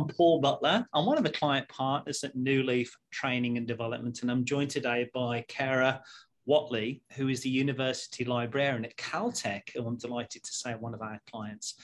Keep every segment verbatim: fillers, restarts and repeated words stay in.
I'm Paul Butler. I'm one of the client partners at New Leaf Training and Development, and I'm joined today by Kara Whatley, who is the University Librarian at Caltech, who I'm delighted to say one of our clients.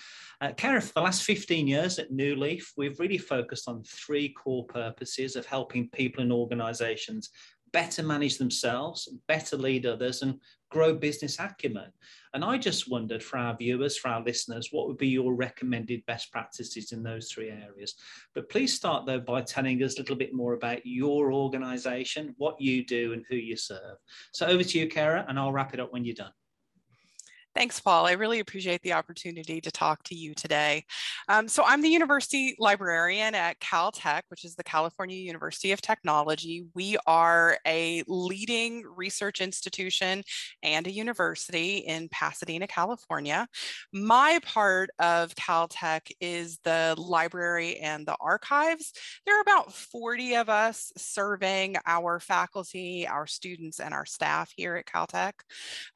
Uh, Kara, for the last fifteen years at New Leaf, we've really focused on three core purposes of helping people and organisations better manage themselves, better lead others, and grow business acumen. And I just wondered, for our viewers, for our listeners, what would be your recommended best practices in those three areas? But please start, though, by telling us a little bit more about your organisation, what you do and who you serve. So over to you, Kara, and I'll wrap it up when you're done. Thanks, Paul. I really appreciate the opportunity to talk to you today. Um, so I'm the University Librarian at Caltech, which is the California University of Technology. We are a leading research institution and a university in Pasadena, California. My part of Caltech is the library and the archives. There are about forty of us serving our faculty, our students, and our staff here at Caltech.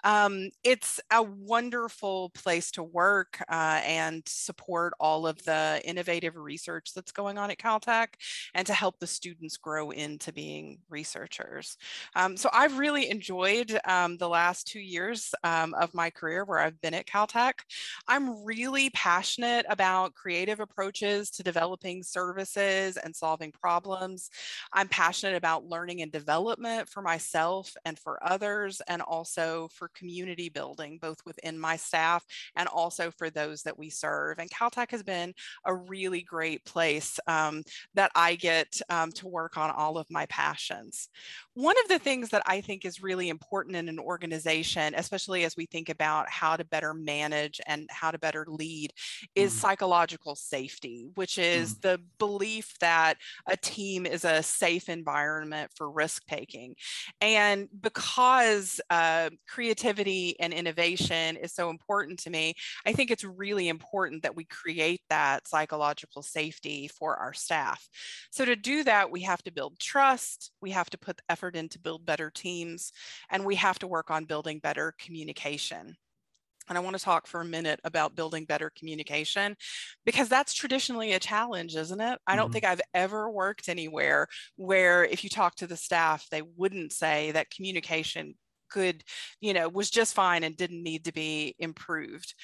Um, it's a wonderful place to work uh, and support all of the innovative research that's going on at Caltech and to help the students grow into being researchers. Um, so I've really enjoyed um, the last two years um, of my career where I've been at Caltech. I'm really passionate about creative approaches to developing services and solving problems. I'm passionate about learning and development for myself and for others, and also for community building, both with within my staff and also for those that we serve. And Caltech has been a really great place um, that I get um, to work on all of my passions. One of the things that I think is really important in an organization, especially as we think about how to better manage and how to better lead, is mm. psychological safety, which is mm. the belief that a team is a safe environment for risk taking. And because uh, creativity and innovation is so important to me, I think it's really important that we create that psychological safety for our staff. So to do that, we have to build trust, we have to put effort in to build better teams, and we have to work on building better communication. And I want to talk for a minute about building better communication, because that's traditionally a challenge, isn't it? I don't mm-hmm. think I've ever worked anywhere where if you talk to the staff, they wouldn't say that communication could, you know, was just fine and didn't need to be improved.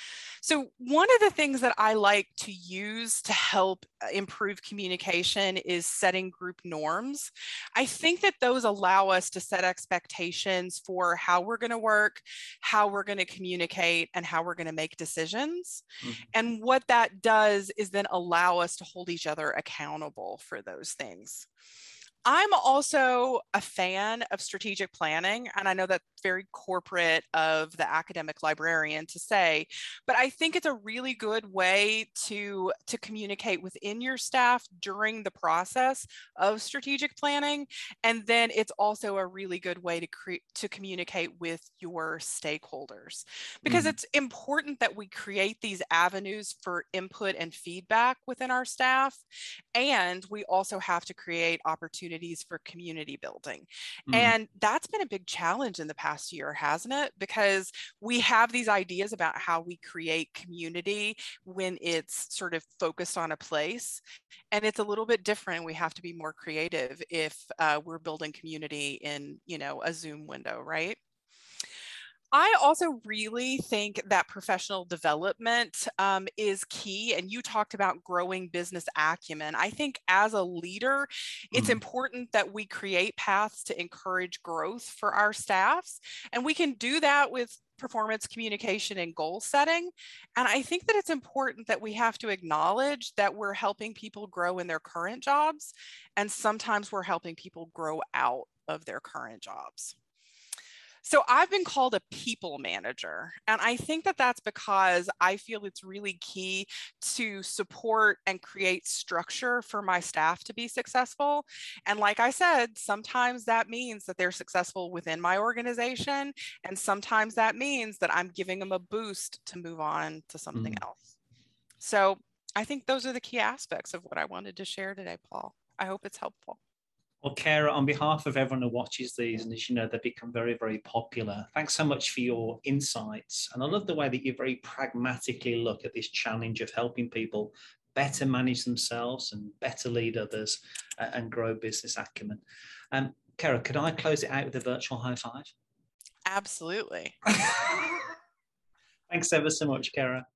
So one of the things that I like to use to help improve communication is setting group norms. I think that those allow us to set expectations for how we're going to work, how we're going to communicate, and how we're going to make decisions. Mm-hmm. And what that does is then allow us to hold each other accountable for those things. I'm also a fan of strategic planning, and I know that's very corporate of the academic librarian to say, but I think it's a really good way to, to communicate within your staff during the process of strategic planning. And then it's also a really good way to, to communicate with your stakeholders, because mm-hmm. it's important that we create these avenues for input and feedback within our staff. And we also have to create opportunities for community building. Mm. And that's been a big challenge in the past year, hasn't it? Because we have these ideas about how we create community when it's sort of focused on a place, and it's a little bit different. We have to be more creative if uh, we're building community in, you know, a Zoom window, right? I also really think that professional development um, is key. And you talked about growing business acumen. I think as a leader, mm-hmm. it's important that we create paths to encourage growth for our staffs. And we can do that with performance, communication, and goal setting. And I think that it's important that we have to acknowledge that we're helping people grow in their current jobs. And sometimes we're helping people grow out of their current jobs. So I've been called a people manager, and I think that that's because I feel it's really key to support and create structure for my staff to be successful. And like I said, sometimes that means that they're successful within my organization, and sometimes that means that I'm giving them a boost to move on to something mm. else. So I think those are the key aspects of what I wanted to share today, Paul. I hope it's helpful. Well, Kara, on behalf of everyone who watches these, and as you know, they become very, very popular. Thanks so much for your insights. And I love the way that you very pragmatically look at this challenge of helping people better manage themselves and better lead others uh, and grow business acumen. Um, Kara, could I close it out with a virtual high five? Absolutely. Thanks ever so much, Kara.